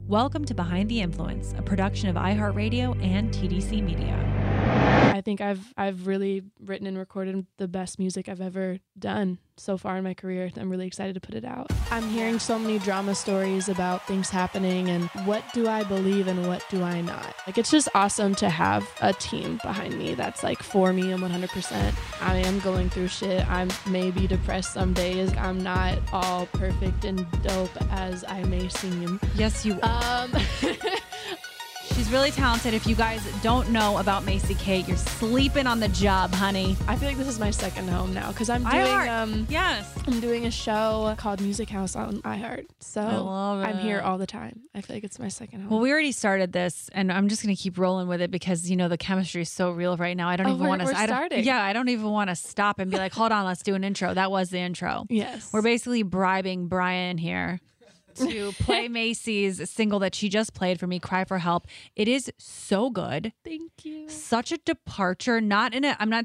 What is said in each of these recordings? Welcome to Behind the Influence, a production of iHeartRadio and TDC Media. I think I've really written and recorded the best music I've ever done so far in my career. I'm really excited to put it out. I'm hearing so many drama stories about things happening and what do I believe and what do I not. Like, it's just awesome to have a team behind me that's like for me and 100%. I am going through shit. I may be depressed some days. I'm not all perfect and dope as I may seem. Yes, you are. She's really talented. If you guys don't know about Macy Kate, you're sleeping on the job, honey. I feel like this is my second home now because I'm doing I'm doing a show called Music House on iHeart. So I'm here all the time. I feel like it's my second home. Well, we already started this, and I'm just gonna keep rolling with it because you know the chemistry is so real right now. I don't even want to. I don't even want to stop and be like, hold on, let's do an intro. That was the intro. Yes, we're basically bribing Brian here to play Macy's single that she just played for me, Cry for Help. It is so good. Thank you. Such a departure. I'm not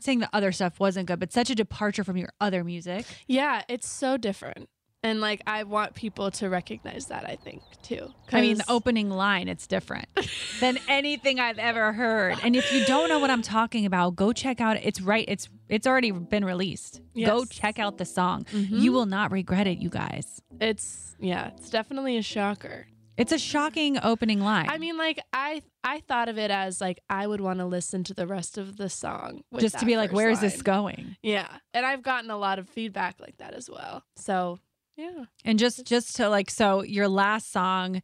saying the other stuff wasn't good, but such a departure from your other music. Yeah, it's so different. And like, I want people to recognize that, I think, too. I mean, the opening line, it's different than anything I've ever heard. And if you don't know what I'm talking about, go check out. It's right. It's already been released. Yes. Go check out the song. Mm-hmm. You will not regret it, you guys. It's definitely a shocker. It's a shocking opening line. I mean, like, I thought of it as, like, I would want to listen to the rest of the song. Just to be like, where is this going? Yeah. And I've gotten a lot of feedback like that as well. So, yeah. And just to, like, so your last song,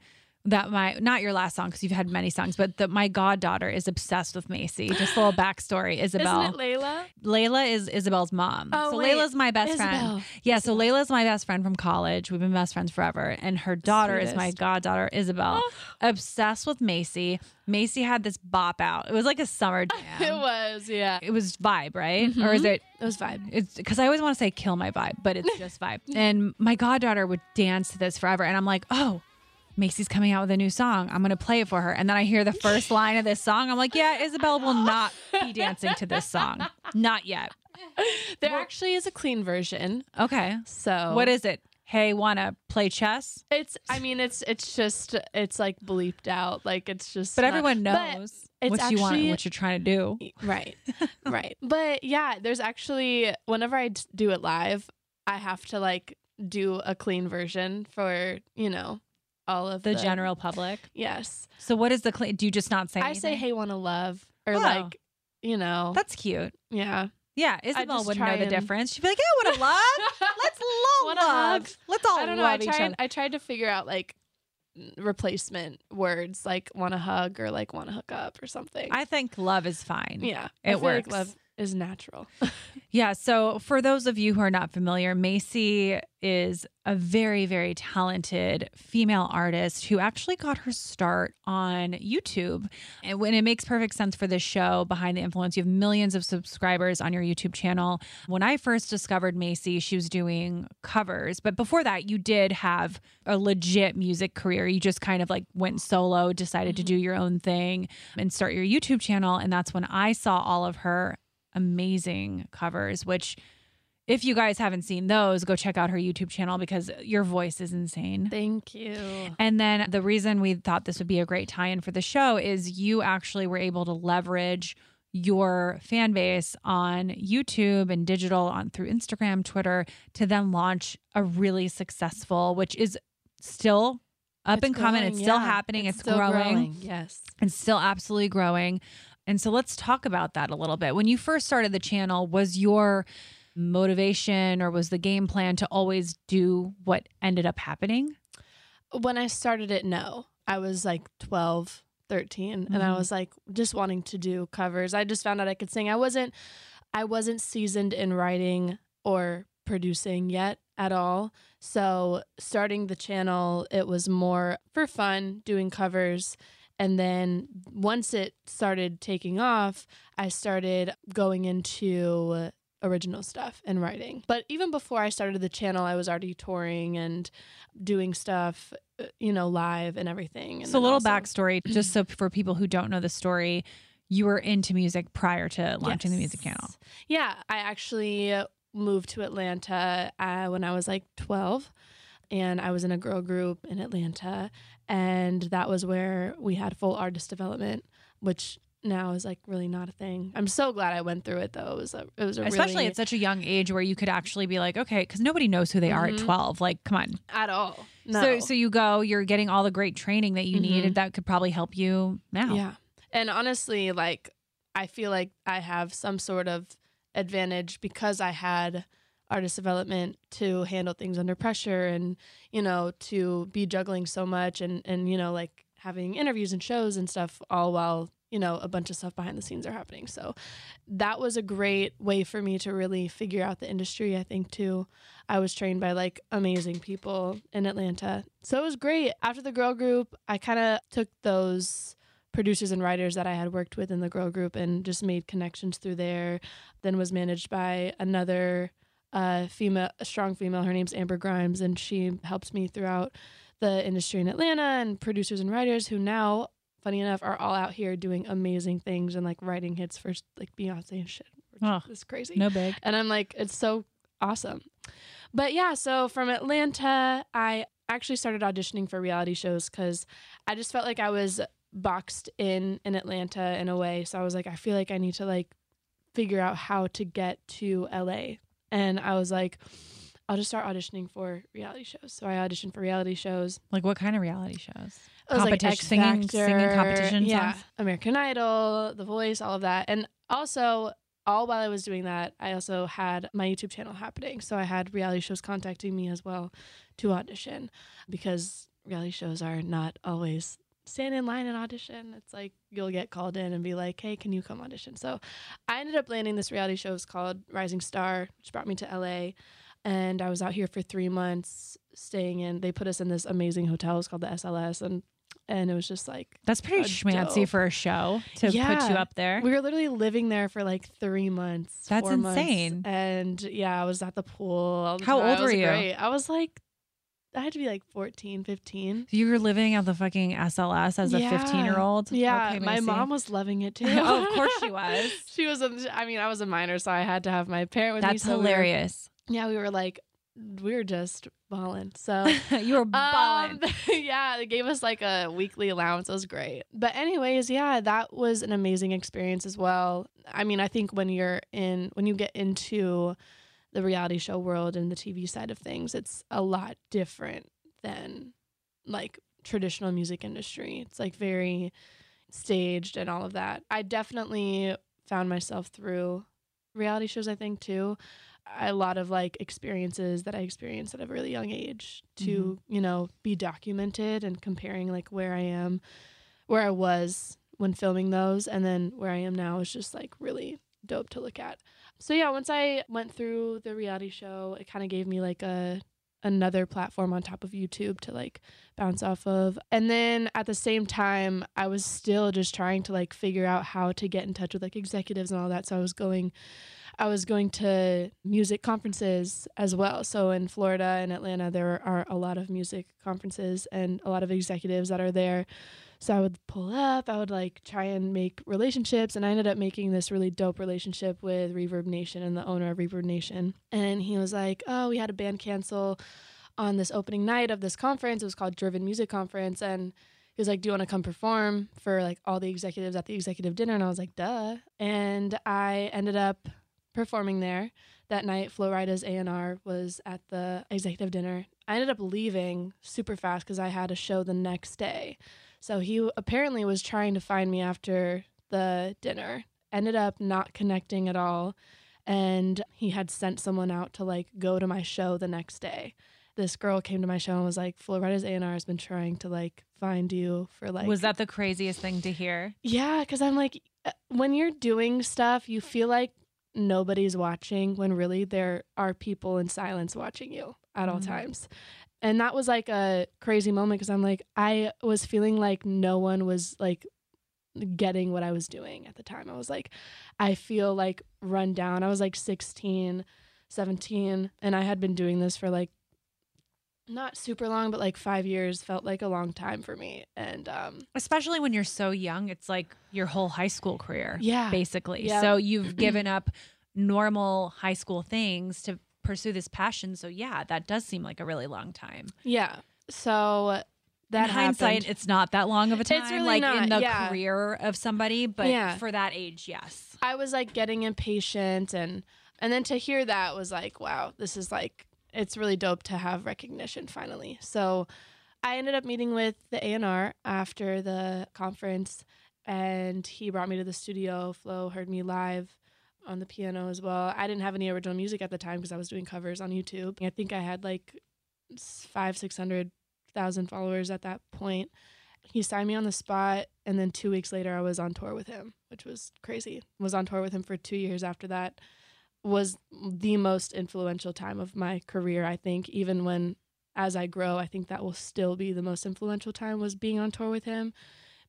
not your last song because you've had many songs, but my goddaughter is obsessed with Macy. Just a little backstory, Isabel. Isn't it Layla? Layla is Isabel's mom. Oh, so wait. Layla's my best friend. Yeah, so Layla's my best friend from college. We've been best friends forever. And her daughter is my goddaughter, Isabel. Oh. Obsessed with Macy. Macy had this bop out. It was like a summer jam. It was, yeah. It was Vibe, right? Mm-hmm. Or is it? It was Vibe. It's because I always want to say Kill My Vibe, but it's just Vibe. And my goddaughter would dance to this forever. And I'm like, oh, Macy's coming out with a new song. I'm going to play it for her. And then I hear the first line of this song. I'm like, yeah, Isabel will not be dancing to this song. Not yet. There actually is a clean version. Okay. So what is it? Hey, want to play chess? It's like bleeped out. Like, it's just. But everyone knows what you want and what you're trying to do. Right. Right. But yeah, there's actually, whenever I do it live, I have to like do a clean version for, you know, all of the general public. Yes. So what is the claim? Do you just not say anything? I say, hey, wanna love? Or like, you know. That's cute. Yeah. Yeah. Isabel wouldn't know the difference. She'd be like, yeah, wanna love? Let's love. Let's all love each other. I tried to figure out like replacement words, like wanna hug or like wanna hook up or something. I think love is fine. Yeah. It works. Like love is natural. Yeah. So for those of you who are not familiar, Macy is a very, very talented female artist who actually got her start on YouTube. And when it makes perfect sense for this show, Behind the Influence, you have millions of subscribers on your YouTube channel. When I first discovered Macy, she was doing covers. But before that, you did have a legit music career. You just kind of like went solo, decided to do your own thing and start your YouTube channel. And that's when I saw all of her amazing covers, which if you guys haven't seen those, go check out her YouTube channel because your voice is insane. Thank you. And then the reason we thought this would be a great tie-in for the show is you actually were able to leverage your fan base on YouTube and digital on through Instagram, Twitter, to then launch a really successful, which is still up and coming. It's still happening. It's still growing. Yes. It's still absolutely growing. And so let's talk about that a little bit. When you first started the channel, was your motivation or was the game plan to always do what ended up happening? When I started it, no. I was like 12, 13, and I was like just wanting to do covers. I just found out I could sing. I wasn't seasoned in writing or producing yet at all. So starting the channel, it was more for fun, doing covers. And then once it started taking off, I started going into original stuff and writing. But even before I started the channel, I was already touring and doing stuff, you know, live and everything. And so a little backstory, just so for people who don't know the story, you were into music prior to launching the music channel. Yeah, I actually moved to Atlanta when I was like 12. And I was in a girl group in Atlanta, and that was where we had full artist development, which now is like really not a thing. I'm so glad I went through it though. It was a especially really... at such a young age where you could actually be like, okay, because nobody knows who they are at 12. Like, come on, at all. No. So you go, you're getting all the great training that you needed that could probably help you now. Yeah, and honestly, like I feel like I have some sort of advantage because I had artist development to handle things under pressure and, you know, to be juggling so much and, you know, like having interviews and shows and stuff all while, you know, a bunch of stuff behind the scenes are happening. So that was a great way for me to really figure out the industry, I think, too. I was trained by like amazing people in Atlanta. So it was great. After the girl group, I kind of took those producers and writers that I had worked with in the girl group and just made connections through there. Then was managed by another a strong female, her name's Amber Grimes, and she helps me throughout the industry in Atlanta, and producers and writers who now, funny enough, are all out here doing amazing things and like writing hits for like Beyonce and shit. It's crazy. No big. And I'm like, it's so awesome. But yeah, so from Atlanta, I actually started auditioning for reality shows because I just felt like I was boxed in Atlanta in a way. So I was like, I feel like I need to like figure out how to get to LA. And I was like, I'll just start auditioning for reality shows. So I auditioned for reality shows. Like what kind of reality shows? Competition, like singing competition. Yeah, songs? American Idol, The Voice, all of that. And also, all while I was doing that, I also had my YouTube channel happening. So I had reality shows contacting me as well to audition because reality shows are not always stand in line and audition. It's like you'll get called in and be like, hey, can you come audition? So I ended up landing this reality show. It was called Rising Star, which brought me to LA. And I was out here for 3 months staying in. They put us in this amazing hotel. It's called the SLS. And it was just like, that's pretty schmancy dope for a show to put you up there. We were literally living there for like 3 months. That's insane. And yeah, I was at the pool. How old were you? Great. I was like, I had to be like 14, 15. You were living at the fucking SLS as a 15-year-old? Yeah, okay, my mom was loving it too. Oh, of course she was. I was a minor, so I had to have my parent with me. That's hilarious. We were just balling. So you were balling. Yeah, they gave us like a weekly allowance. It was great. But anyways, yeah, that was an amazing experience as well. I mean, I think when you get into the reality show world and the TV side of things, it's a lot different than like traditional music industry. It's like very staged and all of that. I definitely found myself through reality shows, I think, too. A lot of like experiences that I experienced at a really young age to, you know, be documented and comparing like where I was when filming those and then where I am now is just like really dope to look at. So yeah, once I went through the reality show, it kind of gave me like another platform on top of YouTube to like bounce off of. And then at the same time, I was still just trying to like figure out how to get in touch with like executives and all that. So I was going to music conferences as well. So in Florida and Atlanta, there are a lot of music conferences and a lot of executives that are there. So I would pull up, I would like try and make relationships, and I ended up making this really dope relationship with Reverb Nation and the owner of Reverb Nation. And he was like, oh, we had a band cancel on this opening night of this conference. It was called Driven Music Conference. And he was like, do you want to come perform for like all the executives at the executive dinner? And I was like, duh. And I ended up performing there that night. Flo Rida's A&R was at the executive dinner. I ended up leaving super fast because I had a show the next day. So he apparently was trying to find me after the dinner, ended up not connecting at all. And he had sent someone out to like go to my show the next day. This girl came to my show and was like, Flo Rida's A&R has been trying to like find you for like... Was that the craziest thing to hear? Yeah, because I'm like, when you're doing stuff, you feel like nobody's watching when really there are people in silence watching you at all times. And that was like a crazy moment because I'm like, I was feeling like no one was like getting what I was doing at the time. I was like, I feel like run down. I was like 16, 17, and I had been doing this for like not super long, but like 5 years felt like a long time for me. And especially when you're so young, it's like your whole high school career. Yeah, basically. Yeah. So you've given up normal high school things to pursue this passion. So yeah, that does seem like a really long time. Yeah. So that in hindsight, happened. It's not that long of a time. It's really like not, in the career of somebody, but for that age, yes. I was like getting impatient, and then to hear that was like, wow, this is like, it's really dope to have recognition finally. So I ended up meeting with the A&R after the conference, and he brought me to the studio. Flo heard me live on the piano as well. I didn't have any original music at the time because I was doing covers on YouTube. I think I had like 600,000 followers at that point. He signed me on the spot, and then 2 weeks later I was on tour with him, which was crazy. Was on tour with him for 2 years after that. Was the most influential time of my career, I think. Even when, as I grow, I think that will still be the most influential time, was being on tour with him,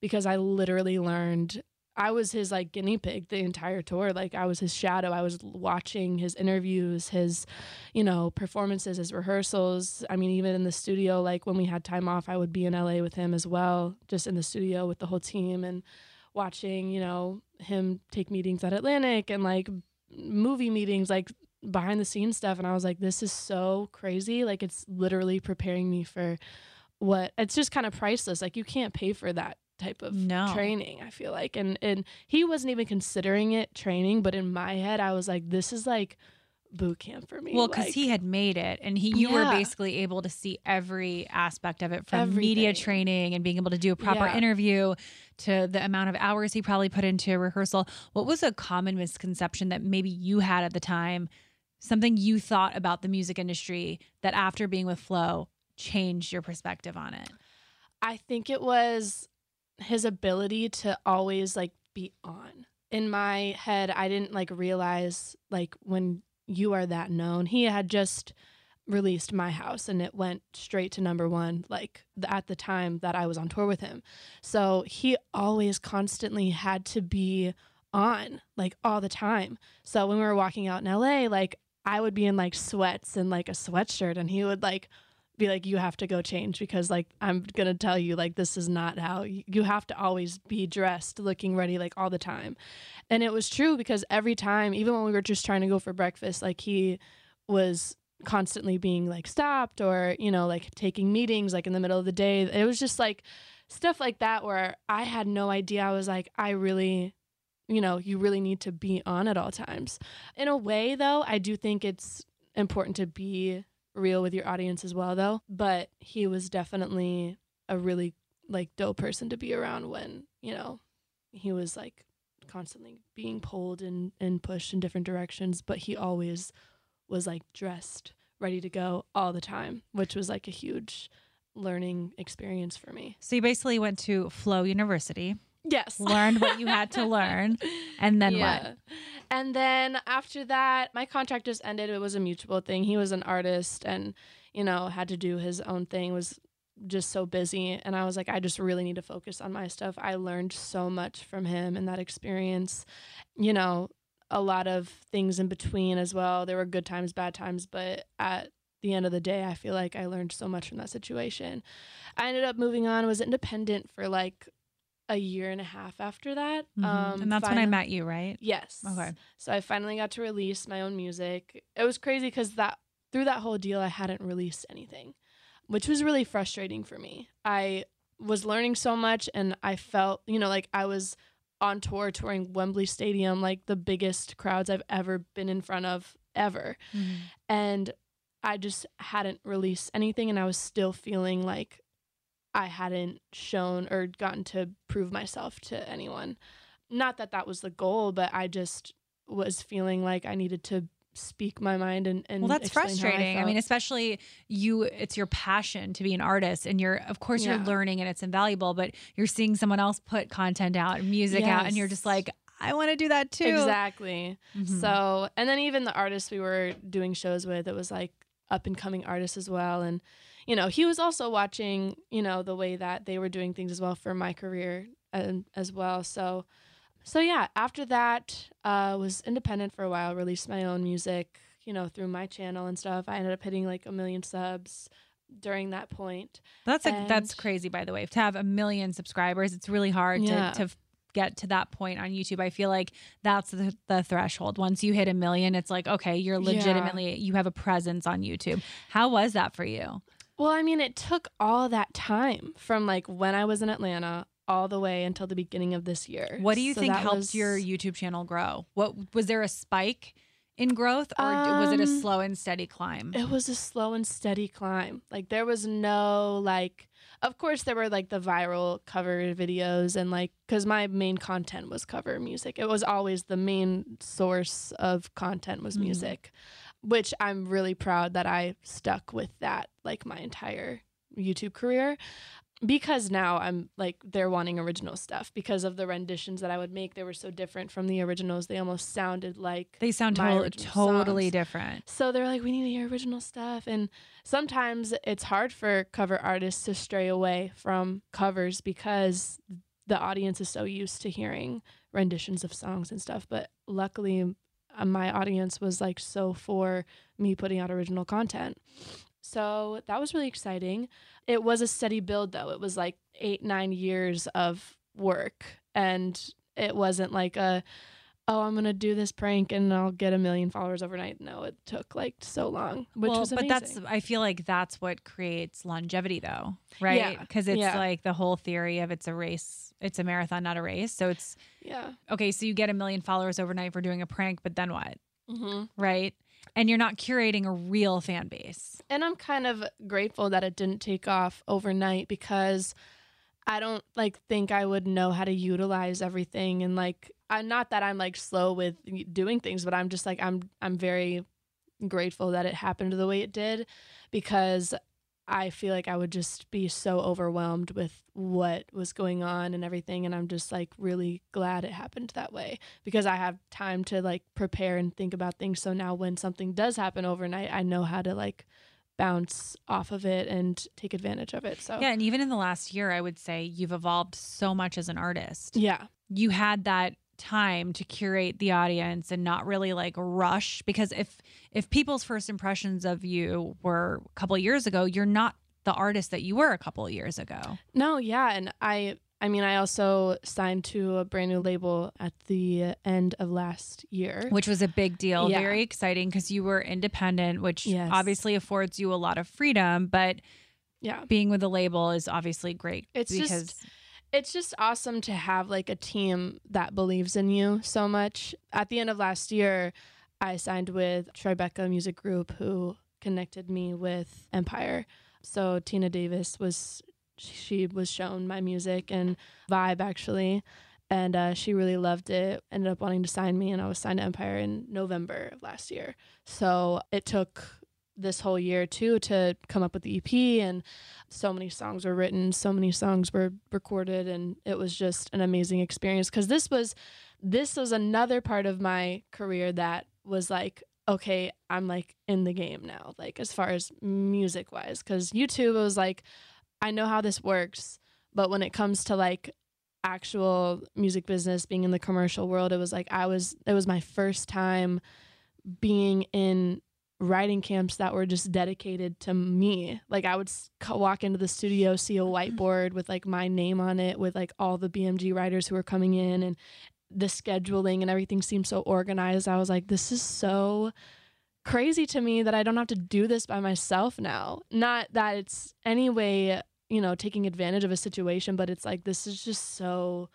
because I literally learned... I was his like guinea pig the entire tour. Like I was his shadow. I was watching his interviews, his, you know, performances, his rehearsals. I mean, even in the studio, like when we had time off, I would be in LA with him as well, just in the studio with the whole team and watching, you know, him take meetings at Atlantic and like movie meetings, like behind the scenes stuff. And I was like, this is so crazy. Like it's literally preparing me for what, it's just kind of priceless. Like you can't pay for that type of training, I feel like. And he wasn't even considering it training, but in my head I was like, this is like boot camp for me. Well, because like, he had made it, and you were basically able to see every aspect of it, from media training and being able to do a proper interview to the amount of hours he probably put into a rehearsal. What was a common misconception that maybe you had at the time, something you thought about the music industry that after being with Flo changed your perspective on it? I think it was his ability to always like be on. In my head, I didn't like realize like when you are that known. He had just released My House and it went straight to number 1 like at the time that I was on tour with him. So he always constantly had to be on, like all the time. So when we were walking out in LA, like I would be in like sweats and like a sweatshirt, and he would like be like, you have to go change, because like I'm gonna tell you, like this is not how you have to always be dressed, looking ready, like all the time. And it was true, because every time, even when we were just trying to go for breakfast, like he was constantly being like stopped, or you know, like taking meetings like in the middle of the day. It was just like stuff like that where I had no idea. I was like, I really, you know, you really need to be on at all times. In a way though, I do think it's important to be real with your audience as well though, but he was definitely a really like dope person to be around when, you know, he was like constantly being pulled and pushed in different directions, but he always was like dressed, ready to go all the time, which was like a huge learning experience for me. So you basically went to Flo University. Yes. Learned what you had to learn, and then what? And then after that, my contract just ended. It was a mutual thing. He was an artist and, you know, had to do his own thing, was just so busy. And I was like, I just really need to focus on my stuff. I learned so much from him and that experience, you know, a lot of things in between as well. There were good times, bad times, but at the end of the day, I feel like I learned so much from that situation. I ended up moving on, was independent for like a year and a half after that. Mm-hmm. And that's when I met you, right? Yes. Okay. So I finally got to release my own music. It was crazy because through that whole deal, I hadn't released anything, which was really frustrating for me. I was learning so much and I felt, you know, like I was on tour touring Wembley Stadium, like the biggest crowds I've ever been in front of ever. Mm-hmm. And I just hadn't released anything, and I was still feeling like I hadn't shown or gotten to prove myself to anyone. Not that that was the goal, but I just was feeling like I needed to speak my mind and well, that's frustrating. I mean, especially it's your passion to be an artist, and you're learning and it's invaluable, but you're seeing someone else put content out and music out, and you're just like, I want to do that too. Exactly. Mm-hmm. So, and then even the artists we were doing shows with, it was like up and coming artists as well. And, you know, he was also watching, you know, the way that they were doing things as well for my career as well. So yeah, after that, was independent for a while, released my own music, you know, through my channel and stuff. I ended up hitting like 1 million subs during that point. That's crazy, by the way, to have 1 million subscribers. It's really hard to get to that point on YouTube. I feel like that's the threshold. Once you hit 1 million, it's like, okay, you're legitimately, you have a presence on YouTube. How was that for you? Well, I mean, it took all that time from like when I was in Atlanta all the way until the beginning of this year. What do you think helped your YouTube channel grow? What was there a spike in growth, or was it a slow and steady climb? It was a slow and steady climb. Like there was no like, of course there were like the viral cover videos and like, cause my main content was cover music. It was always the main source of content was music, which I'm really proud that I stuck with that like my entire YouTube career. Because now I'm like, they're wanting original stuff because of the renditions that I would make. They were so different from the originals. They almost sounded like they sound totally different. So they're like, we need to hear original stuff. And sometimes it's hard for cover artists to stray away from covers because the audience is so used to hearing renditions of songs and stuff. But luckily my audience was like, so for me putting out original content. So that was really exciting. It was a steady build, though. It was like 8-9 years of work. And it wasn't like I'm going to do this prank and I'll get 1 million followers overnight. No, it took like so long, which was amazing. But I feel like that's what creates longevity, though, right? Because it's like the whole theory of it's a race. It's a marathon, not a race. So it's okay, so you get 1 million followers overnight for doing a prank, but then what? Mm-hmm. Right? And you're not curating a real fan base. And I'm kind of grateful that it didn't take off overnight, because I don't like think I would know how to utilize everything. And like, not that I'm like slow with doing things, but I'm just like, I'm very grateful that it happened the way it did, because I feel like I would just be so overwhelmed with what was going on and everything. And I'm just like really glad it happened that way, because I have time to like prepare and think about things. So now when something does happen overnight, I know how to like bounce off of it and take advantage of it. So yeah. And even in the last year, I would say you've evolved so much as an artist. Yeah. You had that time to curate the audience and not really like rush, because if people's first impressions of you were a couple of years ago, you're not the artist that you were a couple of years ago. No, yeah. And I mean, I also signed to a brand new label at the end of last year, which was a big deal. Yeah. Very exciting, because you were independent, which obviously affords you a lot of freedom, but being with a label is obviously great. It's just awesome to have like a team that believes in you so much. At the end of last year, I signed with Tribeca Music Group, who connected me with Empire. So Tina Davis was shown my music and vibe, actually. And she really loved it, ended up wanting to sign me, and I was signed to Empire in November of last year. So it took this whole year too to come up with the EP, and so many songs were written, so many songs were recorded, and it was just an amazing experience because this was another part of my career that was like, okay, I'm like in the game now, like as far as music wise, because YouTube, it was like, I know how this works, but when it comes to like actual music business, being in the commercial world, it was like it was my first time being in writing camps that were just dedicated to me. Like I would walk into the studio, see a whiteboard with like my name on it, with like all the BMG writers who were coming in, and the scheduling and everything seemed so organized. I was like, this is so crazy to me that I don't have to do this by myself now. Not that it's any way, you know, taking advantage of a situation, but it's like, this is just so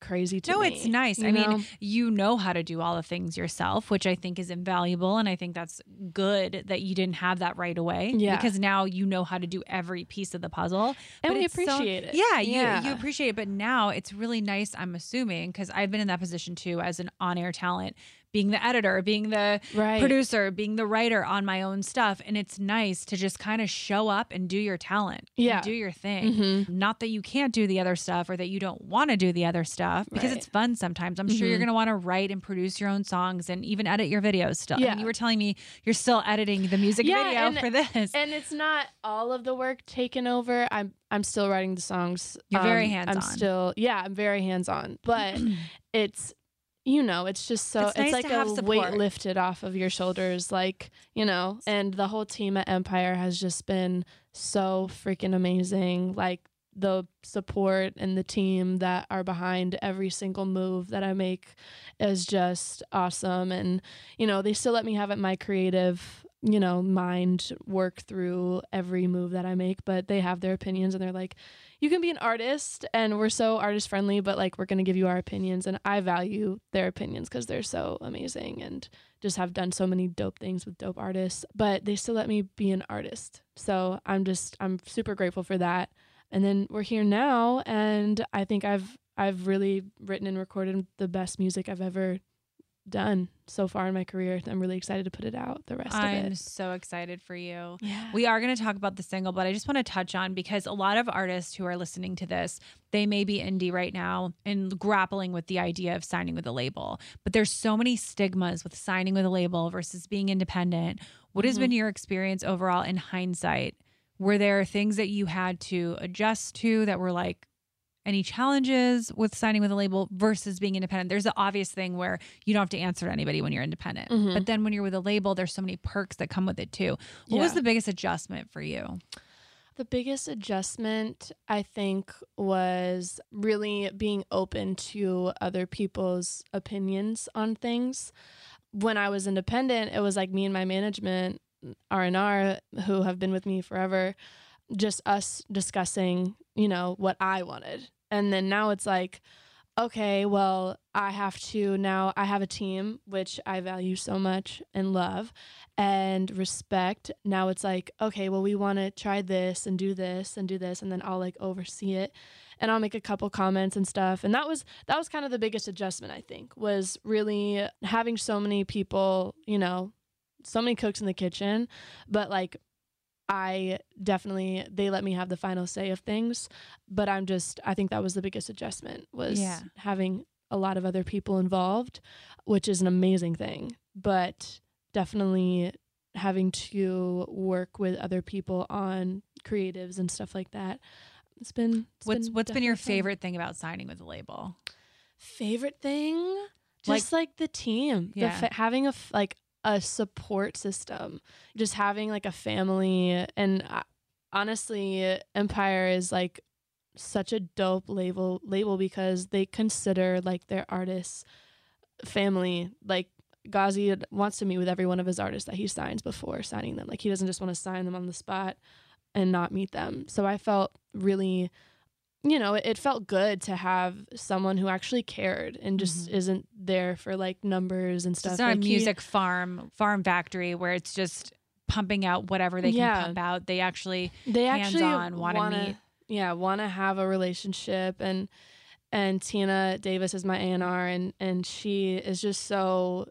crazy to me. No, it's nice. I mean, you know how to do all the things yourself, which I think is invaluable. And I think that's good that you didn't have that right away. Yeah. Because now you know how to do every piece of the puzzle. And we appreciate it. Yeah, you appreciate it. But now it's really nice, I'm assuming, because I've been in that position too as an on-air talent, being the editor, being the producer, being the writer on my own stuff. And it's nice to just kind of show up and do your talent. Yeah. And do your thing. Mm-hmm. Not that you can't do the other stuff or that you don't want to do the other stuff, because it's fun sometimes. I'm sure you're going to want to write and produce your own songs and even edit your videos still. Yeah. And you were telling me you're still editing the music video for this. And it's not all of the work taken over. I'm still writing the songs. You're very hands-on. I'm very hands-on. But it's... You know, it's just so, it's nice, like a weight lifted off of your shoulders, like, you know, and the whole team at Empire has just been so freaking amazing. Like the support and the team that are behind every single move that I make is just awesome. And, you know, they still let me have my creative, you know, mind work through every move that I make, but they have their opinions and they're like, you can be an artist and we're so artist friendly, but like, we're going to give you our opinions. And I value their opinions because they're so amazing and just have done so many dope things with dope artists, but they still let me be an artist. So I'm super grateful for that. And then we're here now. And I think I've really written and recorded the best music I've ever done so far in my career. I'm really excited to put it out, the rest of it. I'm so excited for you. Yeah. We are going to talk about the single, but I just want to touch on, because a lot of artists who are listening to this, they may be indie right now and grappling with the idea of signing with a label, but there's so many stigmas with signing with a label versus being independent. What has been your experience overall in hindsight? Were there things that you had to adjust to that were like, any challenges with signing with a label versus being independent? There's the obvious thing where you don't have to answer to anybody when you're independent. Mm-hmm. But then when you're with a label, there's so many perks that come with it too. What was the biggest adjustment for you? The biggest adjustment, I think, was really being open to other people's opinions on things. When I was independent, it was like me and my management, R&R, who have been with me forever, just us discussing, you know, what I wanted. And then now it's like, okay, well, I have a team, which I value so much and love and respect. Now it's like, okay, well, we want to try this and do this and do this. And then I'll like oversee it and I'll make a couple comments and stuff. And that was kind of the biggest adjustment, I think, was really having so many people, you know, so many cooks in the kitchen, but like, they let me have the final say of things, but I think that was the biggest adjustment, was having a lot of other people involved, which is an amazing thing, but definitely having to work with other people on creatives and stuff like that. What's been your favorite thing about signing with a label? Favorite thing? Just like the team, having a support system, just having like a family. And honestly, Empire is like such a dope label because they consider like their artists family. Like Ghazi wants to meet with every one of his artists that he signs before signing them. Like he doesn't just want to sign them on the spot and not meet them. So I felt really, you know, it felt good to have someone who actually cared and just isn't there for like numbers and stuff. It's not like a music farm factory where it's just pumping out whatever they can pump out. They actually hands-on want to meet. Yeah, want to have a relationship. And Tina Davis is my A&R, and she is just so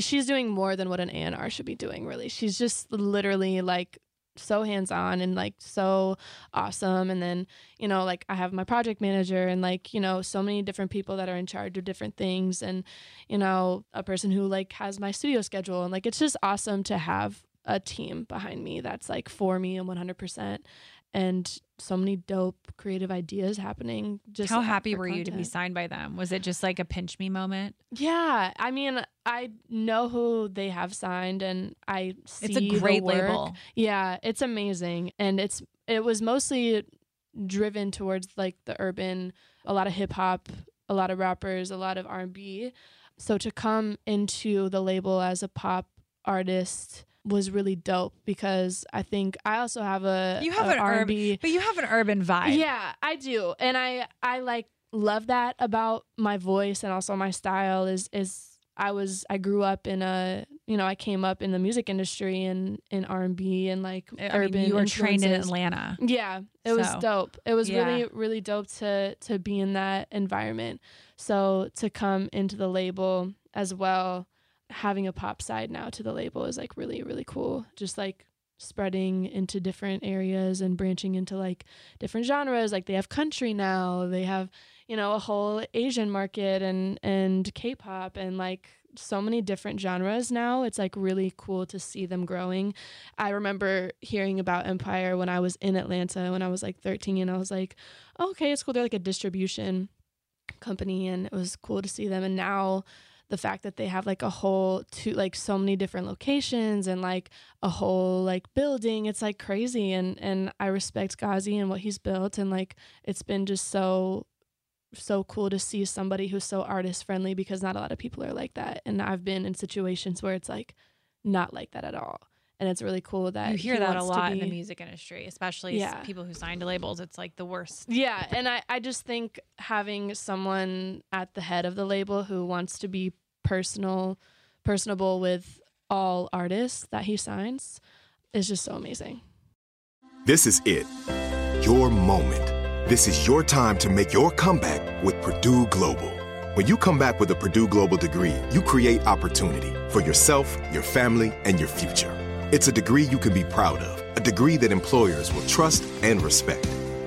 she's doing more than what an A&R should be doing, really. She's just literally like so hands-on and like so awesome. And then, you know, like I have my project manager and like, you know, so many different people that are in charge of different things, and, you know, a person who like has my studio schedule, and like it's just awesome to have a team behind me that's like for me and 100%, and so many dope creative ideas happening. Just how happy were you to be signed by them? Was it just like a pinch me moment? Yeah, I mean, I know who they have signed, and I see it's a great label. Yeah, it's amazing, and it was mostly driven towards like the urban, a lot of hip hop, a lot of rappers, a lot of R&B. So to come into the label as a pop artist was really dope, because I think I also have an R&B, but you have an urban vibe. Yeah, I do, and I like love that about my voice, and also my style is I grew up in a, you know, I came up in the music industry and in R&B and like urban. You were trained in Atlanta. Yeah, it was dope. It was really, really dope to be in that environment. So to come into the label as well, having a pop side now to the label is like really, really cool. Just like spreading into different areas and branching into like different genres. Like they have country now, they have, you know, a whole Asian market and K-pop and like so many different genres now. It's like really cool to see them growing. I remember hearing about Empire when I was in Atlanta when I was like 13, and I was like, oh, okay, it's cool. They're like a distribution company, and it was cool to see them. And now the fact that they have like a whole like so many different locations and like a whole like building, it's like crazy. And I respect Ghazi and what he's built, and like it's been just so cool to see somebody who's so artist friendly, because not a lot of people are like that. And I've been in situations where it's like not like that at all. And it's really cool that you hear that a lot in the music industry, especially people who sign to labels. It's like the worst. Yeah. And I just think having someone at the head of the label who wants to be personable with all artists that he signs is just so amazing. This is it. Your moment. This is your time to make your comeback with Purdue Global. When you come back with a Purdue Global degree, you create opportunity for yourself, your family, and your future. It's a degree you can be proud of, a degree that employers will trust and respect.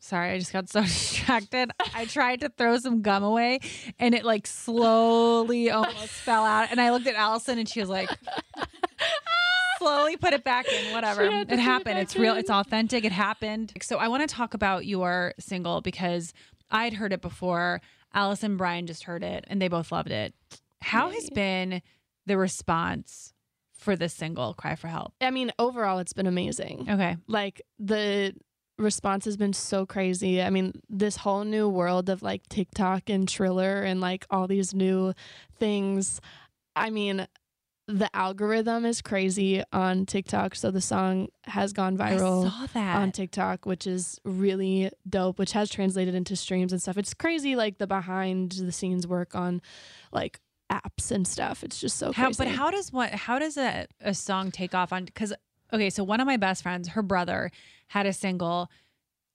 Sorry, I just got so distracted. I tried to throw some gum away and it like slowly almost fell out. And I looked at Allison and she was like, slowly put it back in, whatever. It happened. It's real. It's authentic. It happened. So I want to talk about your single, because I'd heard it before. Allison and Brian just heard it and they both loved it. How has been the response for this single, Cry for Help? I mean, overall, it's been amazing. Okay. Like, the response has been so crazy. I mean, this whole new world of, like, TikTok and Triller and, like, all these new things. I mean, The algorithm is crazy on TikTok, so the song has gone viral on TikTok, which is really dope, which has translated into streams and stuff. It's crazy, like, the behind-the-scenes work on, like, apps and stuff. It's just so crazy. But how does a song take off on... Because, okay, so one of my best friends, her brother, had a single,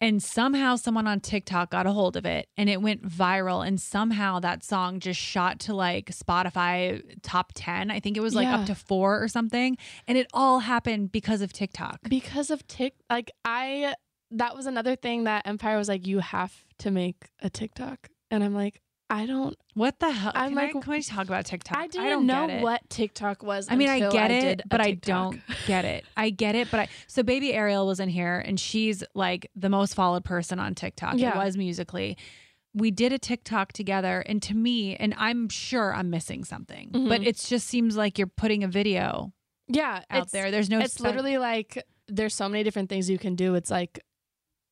and somehow someone on TikTok got a hold of it, and it went viral, and somehow that song just shot to, like, Spotify top 10. I think it was, like, up to 4 or something, and it all happened because of TikTok. Because of TikTok. Like, that was another thing that Empire was like, you have to make a TikTok. And I'm like, I don't. What the hell? I'm like, can we talk about TikTok? I don't know what TikTok was. I mean, I get it, but I don't get it. I get it, but so baby Ariel was in here, and she's like the most followed person on TikTok. Yeah. It was Musical.ly. We did a TikTok together, and to me, and I'm sure I'm missing something, but it just seems like you're putting a video. Yeah, out there. There's no. It's literally like there's so many different things you can do. It's like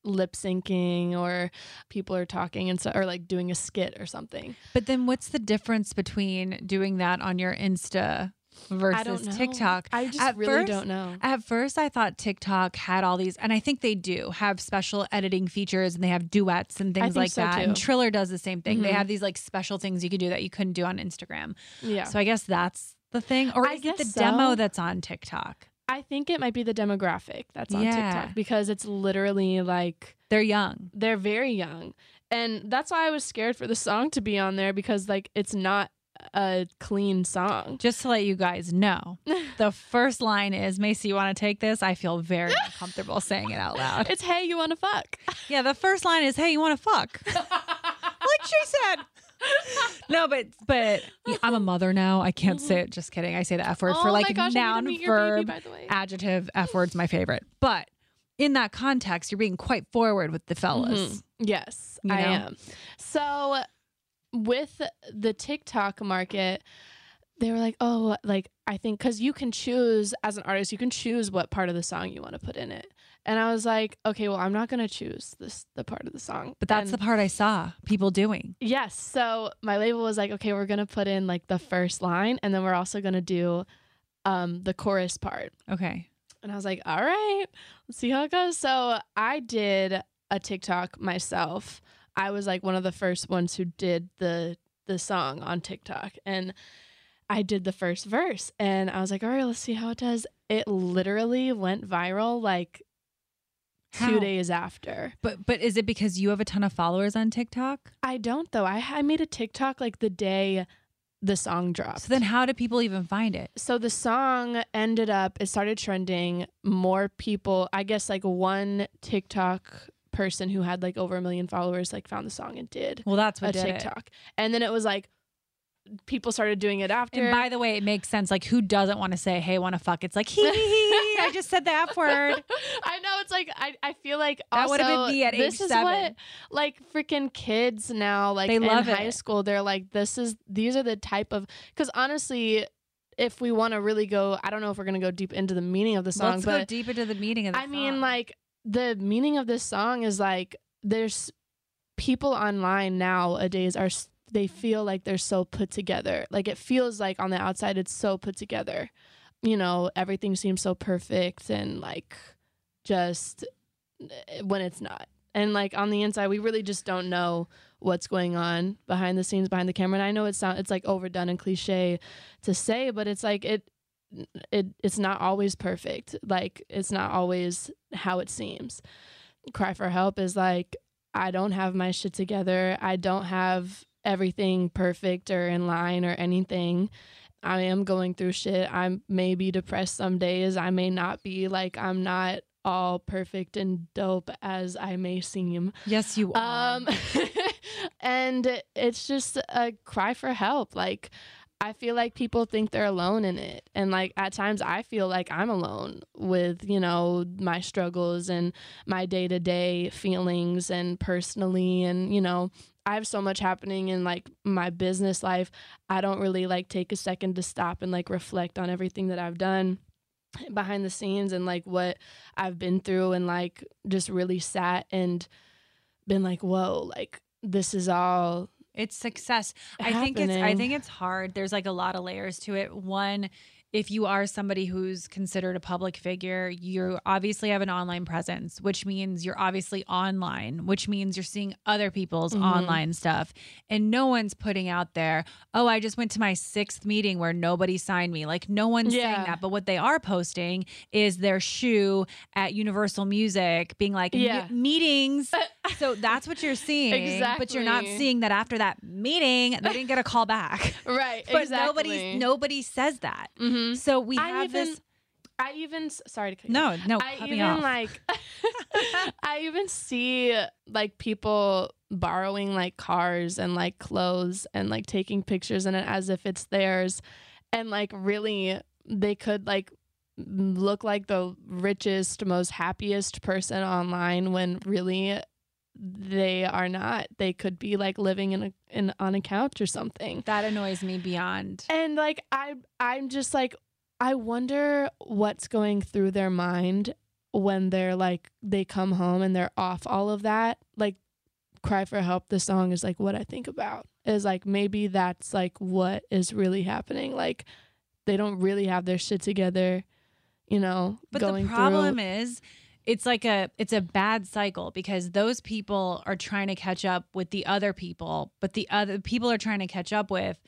lip syncing, or people are talking and stuff, or like doing a skit or something. But then what's the difference between doing that on your Insta versus TikTok? I just really don't know. At first I thought TikTok had all these, and I think they do have special editing features, and they have duets and things like that. And Triller does the same thing. They have these like special things you can do that you couldn't do on Instagram. Yeah. So I guess that's the thing. Or is it the demo that's on TikTok? I think it might be the demographic that's on TikTok, because it's literally like... They're young. They're very young. And that's why I was scared for the song to be on there, because like it's not a clean song. Just to let you guys know, the first line is, Macy, you want to take this? I feel very uncomfortable saying it out loud. It's, hey, you want to fuck? Yeah, the first line is, hey, you want to fuck? Like she said. No, but I'm a mother now. I can't say it. Just kidding. I say the F word for like noun, verb, baby, adjective. F word's my favorite. But in that context, you're being quite forward with the fellas. Yes, you know? I am. So with the TikTok market, they were like, oh, like I think because you can choose as an artist, you can choose what part of the song you want to put in it. And I was like, okay, well, I'm not going to choose the part of the song. But that's the part I saw people doing. Yes. So my label was like, okay, we're going to put in like the first line, and then we're also going to do the chorus part. Okay. And I was like, all right, let's see how it goes. So I did a TikTok myself. I was like one of the first ones who did the song on TikTok. And I did the first verse, and I was like, all right, let's see how it does. It literally went viral like... How? 2 days after. But is it because you have a ton of followers on TikTok? I don't, though. I made a TikTok like the day the song dropped. So then how do people even find it? So the song ended up, it started trending. More people, I guess like one TikTok person who had like over 1 million followers like found the song and did. Well, that's what did TikTok. And then it was like, people started doing it after. And by the way, it makes sense. Like, who doesn't want to say, hey, want to fuck? It's like, hee hee hee, I just said the F word. I know. It's like, I feel like that would have been me at age 7. What, like, freaking kids now, like, they love in high school, they're like, these are the type of, because honestly, if we want to really go, I don't know if we're going to go deep into the meaning of the song. Let's go deep into the meaning of the song. I mean, like, the meaning of this song is like, there's people online nowadays are, they feel like they're so put together. Like, it feels like on the outside, it's so put together. You know, everything seems so perfect, and like just when it's not. And like on the inside, we really just don't know what's going on behind the scenes, behind the camera. And I know it's like overdone and cliche to say, but it's like it's not always perfect. Like, it's not always how it seems. Cry for help is like, I don't have my shit together. I don't have everything perfect or in line or anything. I am going through shit. I may be depressed some days. I may not be. Like, I'm not all perfect and dope as I may seem. Yes, you are. And it's just a cry for help. Like, I feel like people think they're alone in it. And like, at times I feel like I'm alone with, you know, my struggles and my day-to-day feelings, and personally, and, you know, I have so much happening in like my business life. I don't really like take a second to stop and like reflect on everything that I've done behind the scenes, and like what I've been through, and like just really sat and been like, whoa, like this is all it's success. I think it's hard. There's like a lot of layers to it. One if you are somebody who's considered a public figure, you obviously have an online presence, which means you're obviously online, which means you're seeing other people's online stuff. And no one's putting out there, oh, I just went to my 6th meeting where nobody signed me. Like, no one's saying that. But what they are posting is their shoe at Universal Music being like, meetings. So that's what you're seeing. Exactly. But you're not seeing that after that meeting, they didn't get a call back. Right. But nobody says that. Mm-hmm. So we have this. Sorry to cut you. No, cut me off. I even see like people borrowing like cars and like clothes and like taking pictures in it as if it's theirs, and like really they could like look like the richest, most happiest person online when really they are not. They could be like living on a couch or something. That annoys me beyond. And like I'm just like, I wonder what's going through their mind when they're like, they come home and they're off all of that. Like, Cry for Help, the song, is like what I think about. Is like, maybe that's like what is really happening. Like, they don't really have their shit together, you know. But the problem is, it's like it's a bad cycle, because those people are trying to catch up with the other people, but the other people are trying to catch up with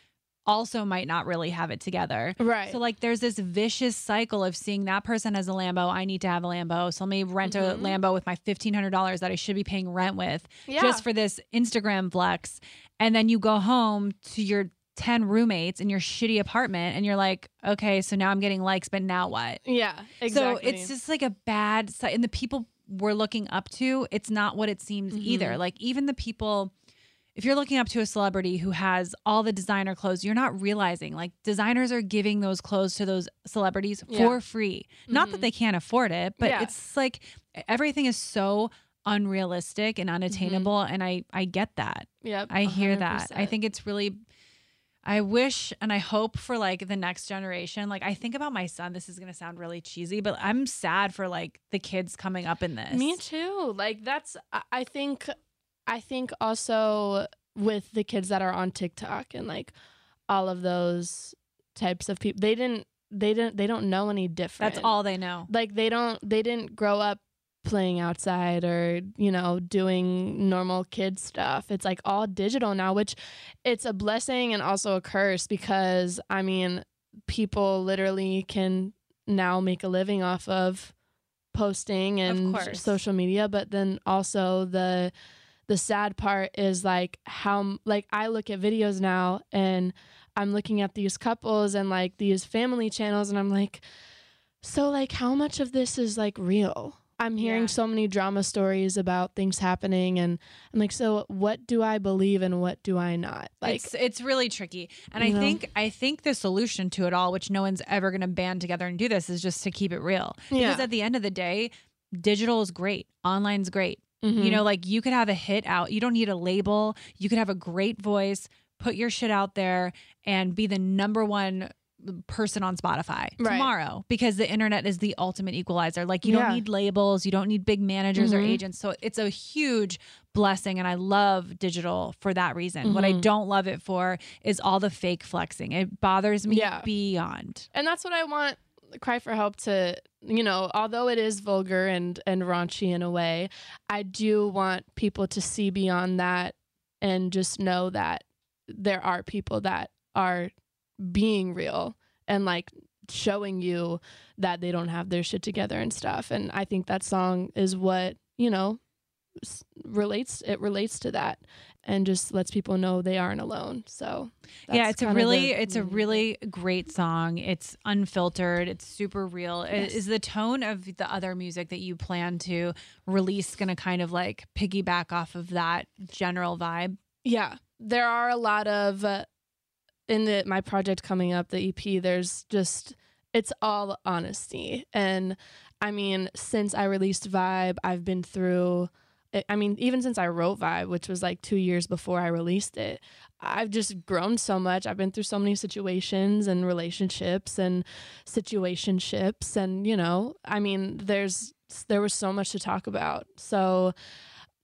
also might not really have it together. Right. So like there's this vicious cycle of seeing that person has a Lambo. I need to have a Lambo. So let me rent a Lambo with my $1,500 that I should be paying rent with just for this Instagram flex. And then you go home to your 10 roommates in your shitty apartment and you're like, okay, so now I'm getting likes, but now what? Yeah, exactly. So it's just like a bad side. And the people we're looking up to, it's not what it seems either. Like, even the people, if you're looking up to a celebrity who has all the designer clothes, you're not realizing like designers are giving those clothes to those celebrities for free. Not that they can't afford it, but it's like everything is so unrealistic and unattainable. And I get that. Yep, I hear 100%. That. I think it's really, I wish and I hope for like the next generation. Like, I think about my son. This is going to sound really cheesy, but I'm sad for like the kids coming up in this. Me too. Like, that's, I think also with the kids that are on TikTok and like all of those types of people, they don't know any different. That's all they know. Like, they didn't grow up playing outside or, you know, doing normal kid stuff. It's like all digital now, which it's a blessing and also a curse, because I mean, people literally can now make a living off of posting and social media. But then also the sad part is like how, like, I look at videos now and I'm looking at these couples and like these family channels and I'm like, so like how much of this is like real? I'm hearing so many drama stories about things happening, and I'm like, so what do I believe and what do I not? Like, it's really tricky. And I think the solution to it all, which no one's ever going to band together and do this, is just to keep it real. Yeah. Because at the end of the day, digital is great. Online's great. Mm-hmm. You know, like, you could have a hit out. You don't need a label. You could have a great voice, put your shit out there, and be the number one person on Spotify tomorrow, because the internet is the ultimate equalizer. Like, you don't need labels, you don't need big managers or agents. So it's a huge blessing, and I love digital for that reason. What I don't love it for is all the fake flexing. It bothers me beyond. And that's what I want Cry for Help to, you know, although it is vulgar and raunchy in a way, I do want people to see beyond that and just know that there are people that are being real and like showing you that they don't have their shit together and stuff. And I think that song is what, you know, relates to that and just lets people know they aren't alone. So that's it's a really great song. It's unfiltered, it's super real. Yes. Is the tone of the other music that you plan to release going to kind of like piggyback off of that general vibe? Yeah, there are a lot of in my project coming up, the EP, there's just, it's all honesty. And I mean, since I released Vibe, I've been through, I mean, even since I wrote Vibe, which was like 2 years before I released it, I've just grown so much. I've been through so many situations and relationships and situationships. And, you know, I mean, there was so much to talk about. So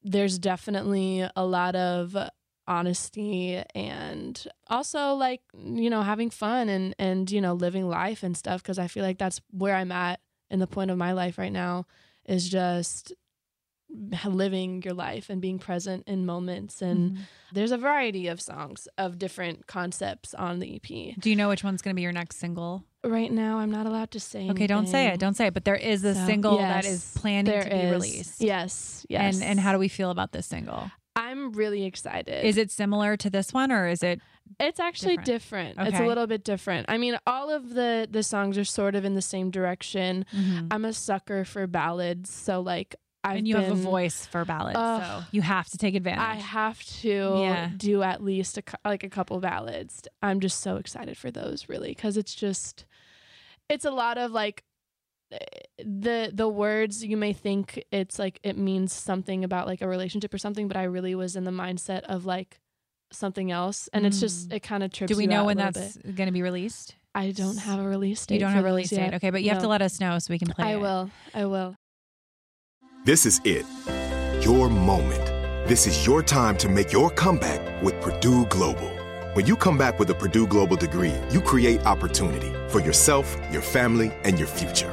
there's definitely a lot of honesty and also, like, you know, having fun and, you know, living life and stuff. Cause I feel like that's where I'm at in the point of my life right now, is just living your life and being present in moments. And there's a variety of songs of different concepts on the EP. Do you know which one's going to be your next single? Right now, I'm not allowed to say anything. Okay, don't say it. Don't say it. But there is a single that is planning to be released. Yes, yes. And how do we feel about this single? I'm really excited. Is it similar to this one, or is it? It's actually different. Okay. It's a little bit different. I mean, all of the songs are sort of in the same direction. Mm-hmm. I'm a sucker for ballads, so like have a voice for ballads, so you have to take advantage. I have to do at least a couple ballads. I'm just so excited for those, really, because it's a lot of like. The words, you may think it's like it means something about like a relationship or something, but I really was in the mindset of like something else, and it's just, it kind of trips. Do we know when that's going to be released? I don't have a release date. You don't have a release date, okay? But you have to let us know so we can play it. I will. This is it, your moment. This is your time to make your comeback with Purdue Global. When you come back with a Purdue Global degree, you create opportunity for yourself, your family, and your future.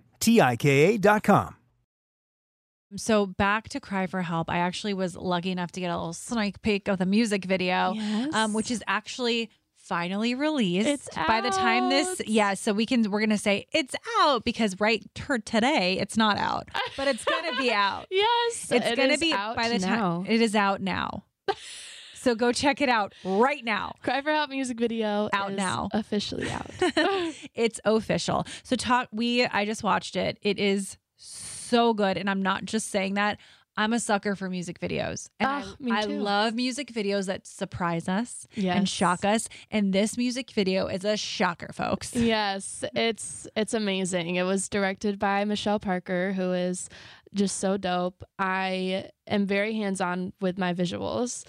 So back to Cry for Help. I actually was lucky enough to get a little sneak peek of the music video, which is actually finally released. It's out. By the time this, so we're going to say it's out because today it's not out, but it's going to be out. It's going to be out by the time it is out now. So go check it out right now. Cry for Help music video out now. Officially out. It's official. So I just watched it. It is so good. And I'm not just saying that. I'm a sucker for music videos. And I love music videos that surprise us and shock us. And this music video is a shocker, folks. Yes, it's amazing. It was directed by Michelle Parker, who is just so dope. I am very hands-on with my visuals.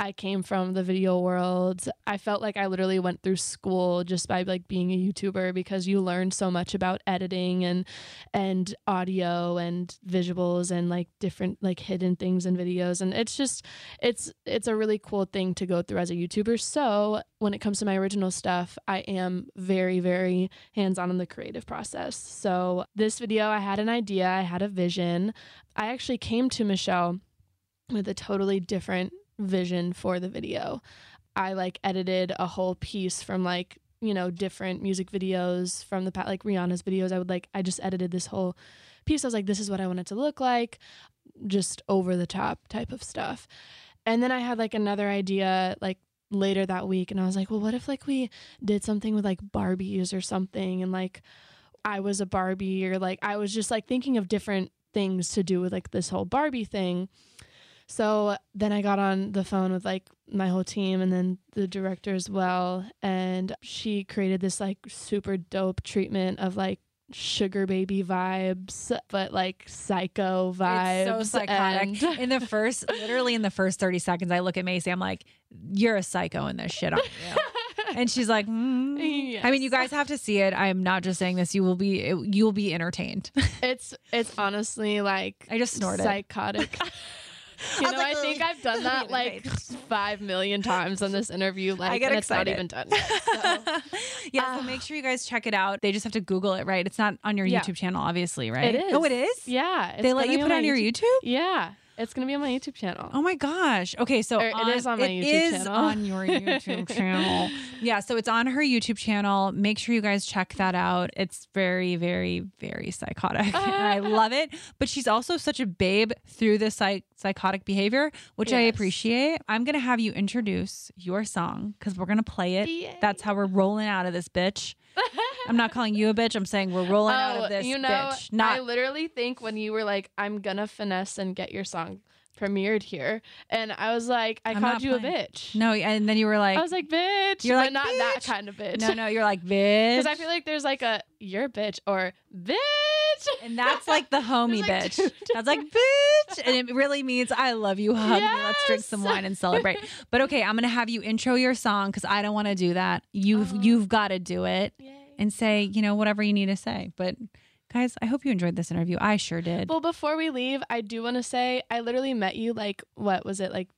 I came from the video world. I felt like I literally went through school just by like being a YouTuber, because you learn so much about editing and audio and visuals and like different like hidden things in videos. And it's a really cool thing to go through as a YouTuber. So when it comes to my original stuff, I am very, very hands-on in the creative process. So this video, I had an idea. I had a vision. I actually came to Michelle with a totally different vision for the video. I like edited a whole piece from like, you know, different music videos from the past, like Rihanna's videos. I just edited this whole piece. I was like, this is what I want it to look like, just over the top type of stuff. And then I had like another idea like later that week, and I was like, well, what if like we did something with like Barbies or something, and like I was a Barbie, or like I was just like thinking of different things to do with like this whole Barbie thing. So then I got on the phone with like my whole team and then the director as well. And she created this like super dope treatment of like Sugar Baby vibes, but like psycho vibes. It's so psychotic. And in the first 30 seconds, I look at Macy, I'm like, you're a psycho in this shit, aren't you? And she's like, yes. I mean, you guys have to see it. I am not just saying this. You will be entertained. It's honestly like I just snorted. Psychotic. You know, like, I think I've done that like 5 million times on this interview. Like, I get excited. It's not even done yet. So. Yeah, so make sure you guys check it out. They just have to Google it, right? It's not on your YouTube channel, obviously, right? It is. Oh, it is? Yeah. They let you put it on your YouTube? Yeah. It's going to be on my YouTube channel. Oh my gosh. Okay, so it is on my YouTube channel. It is on your YouTube channel. Yeah, so it's on her YouTube channel. Make sure you guys check that out. It's very, very, very psychotic. And I love it. But she's also such a babe through the psychotic behavior, which I appreciate. I'm going to have you introduce your song because we're going to play it. Yay. That's how we're rolling out of this bitch. I'm not calling you a bitch. I'm saying we're rolling out of this bitch. I literally think when you were like, I'm going to finesse and get your song premiered here. And I was like, I called you a bitch. No. And then you were like, I was like, bitch. You're like, but not bitch. That kind of bitch. No, you're like, bitch. Because I feel like there's like a, you're a bitch or bitch. And that's like the homie like bitch. That's like, bitch. And it really means I love you, hug me. Let's drink some wine and celebrate. But okay, I'm going to have you intro your song because I don't want to do that. You've got to do it. Yay. And say, you know, whatever you need to say. But guys, I hope you enjoyed this interview. I sure did. Well, before we leave, I do want to say I literally met you like, what was it? Like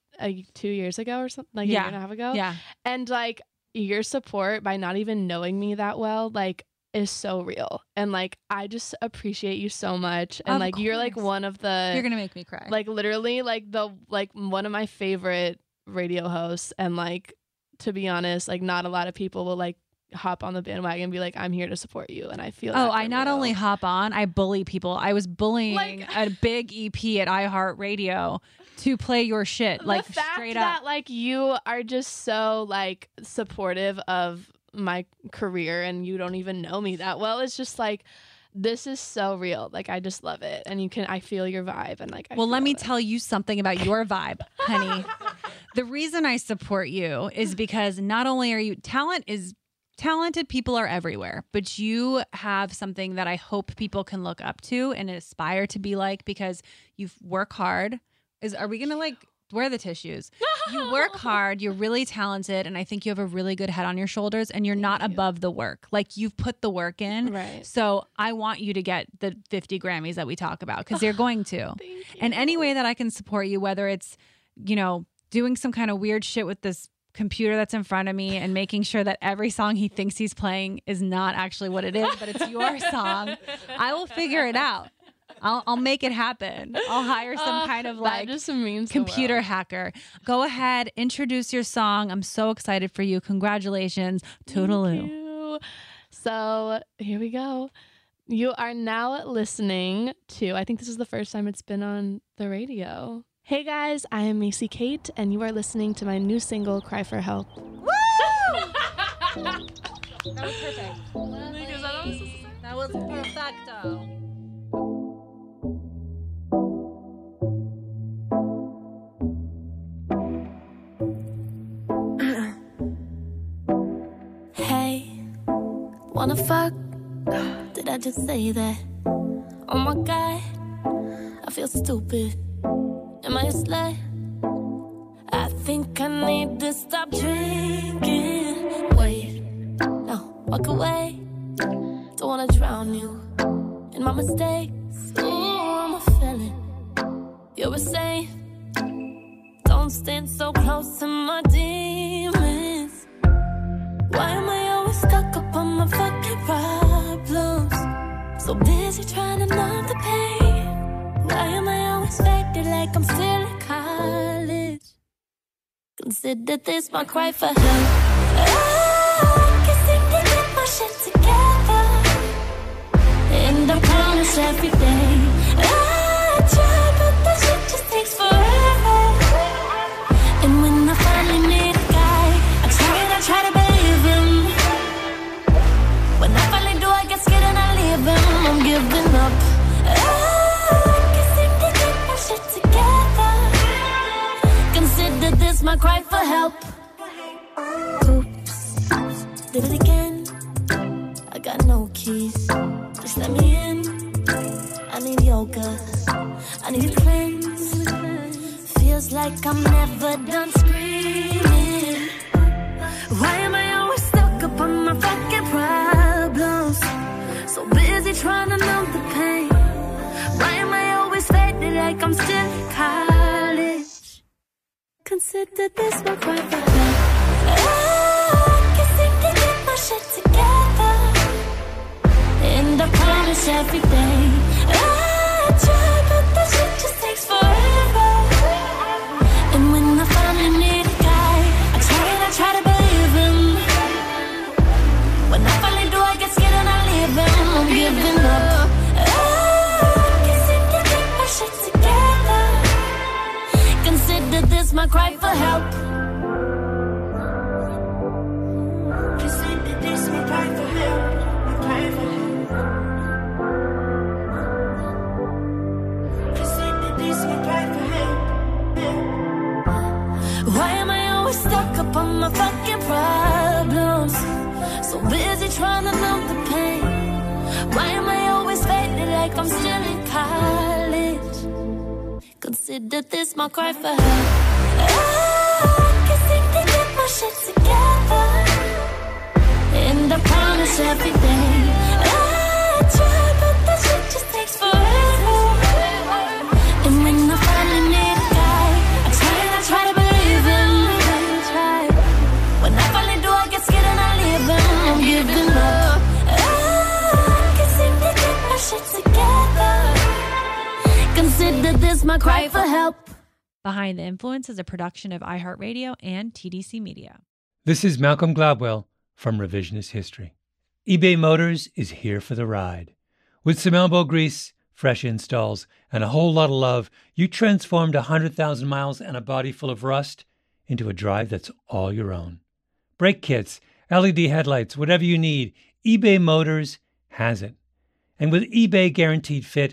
2 years ago or something? Like a year and a half ago? Yeah. And like your support by not even knowing me that well, like is so real. And like, I just appreciate you so much. And like, you're like one of the... You're going to make me cry. Like literally like one of my favorite radio hosts. And like, to be honest, like not a lot of people will like hop on the bandwagon and be like, I'm here to support you. And I feel I not only hop on, I bully people. I was bullying like, a big EP at iHeartRadio to play your shit. Like straight up. That like you are just so like supportive of my career and you don't even know me that well. It's just like, this is so real. Like, I just love it. And I feel your vibe. And like, well, let me tell you something about your vibe, honey. The reason I support you is because not only are you talented people are everywhere, but you have something that I hope people can look up to and aspire to be like because you work hard. Are we going to like wear the tissues? No! You work hard. You're really talented. And I think you have a really good head on your shoulders and you're not above the work. Like you've put the work in. Right. So I want you to get the 50 Grammys that we talk about because they're going to. And any way that I can support you, whether it's, you know, doing some kind of weird shit with this computer that's in front of me and making sure that every song he thinks he's playing is not actually what it is, but it's your song. I will figure it out. I'll make it happen. I'll hire some kind of like computer hacker. Go ahead, introduce your song. I'm so excited for you. Congratulations. Toodaloo. Thank you. So here we go. You are now listening to, I think this is the first time it's been on the radio. Hey guys, I am Macy Kate, and you are listening to my new single, Cry for Help. Woo! That was perfect. Lovely. That was perfecto. Hey, wanna fuck? Did I just say that? Oh my God, I feel stupid. Am I a slut? I think I need to stop drinking. Wait, no, walk away. Don't wanna drown you in my mistakes. Ooh, I'm a felon. You're a saint. Don't stand so close to my demons. Why am I always stuck up on my fucking problems? So busy trying to numb the pain. Why am I always acting like I'm still in college? Consider this my cry for help. I can seem to get my shit together, and I promise every day I try, but that shit just takes forever. And when I finally meet a guy, I try to believe him. When I finally do, I get scared and I leave him. I'm giving up. Together did, this, my cry for help. Oops, did it again. I got no keys, just let me in. I need yoga, I need to cleanse. Feels like I'm never done screaming. Why am I always stuck up on my fucking problems? So busy trying to numb the pain. Why am I always faded like I'm still in college? Consider this my brother. I can think I get my shit together, and I promise everything. I try, but the shit just takes forever. And when I finally need a guy, I try to believe him. When I finally do, I get scared and I leave him. I'm giving up. Together, consider this my cry for help. Consider this my cry for help. My cry for help. Consider this my cry for help. Why am I always stuck up on my fucking problems? So busy trying to numb the pain. Why am I always faded like I'm still in college? Consider this my cry for help. I can think to get my shit together, and I promise everything. I try, but that shit just takes forever. And when I finally need a guy, I try to believe him. When I finally do, I get scared and I leave him. I'm giving up. I can think to get my shit together. Consider this my cry for help. Behind the Influence is a production of iHeartRadio and TDC Media. This is Malcolm Gladwell from Revisionist History. eBay Motors is here for the ride. With some elbow grease, fresh installs, and a whole lot of love, you transformed 100,000 miles and a body full of rust into a drive that's all your own. Brake kits, LED headlights, whatever you need, eBay Motors has it. And with eBay Guaranteed Fit,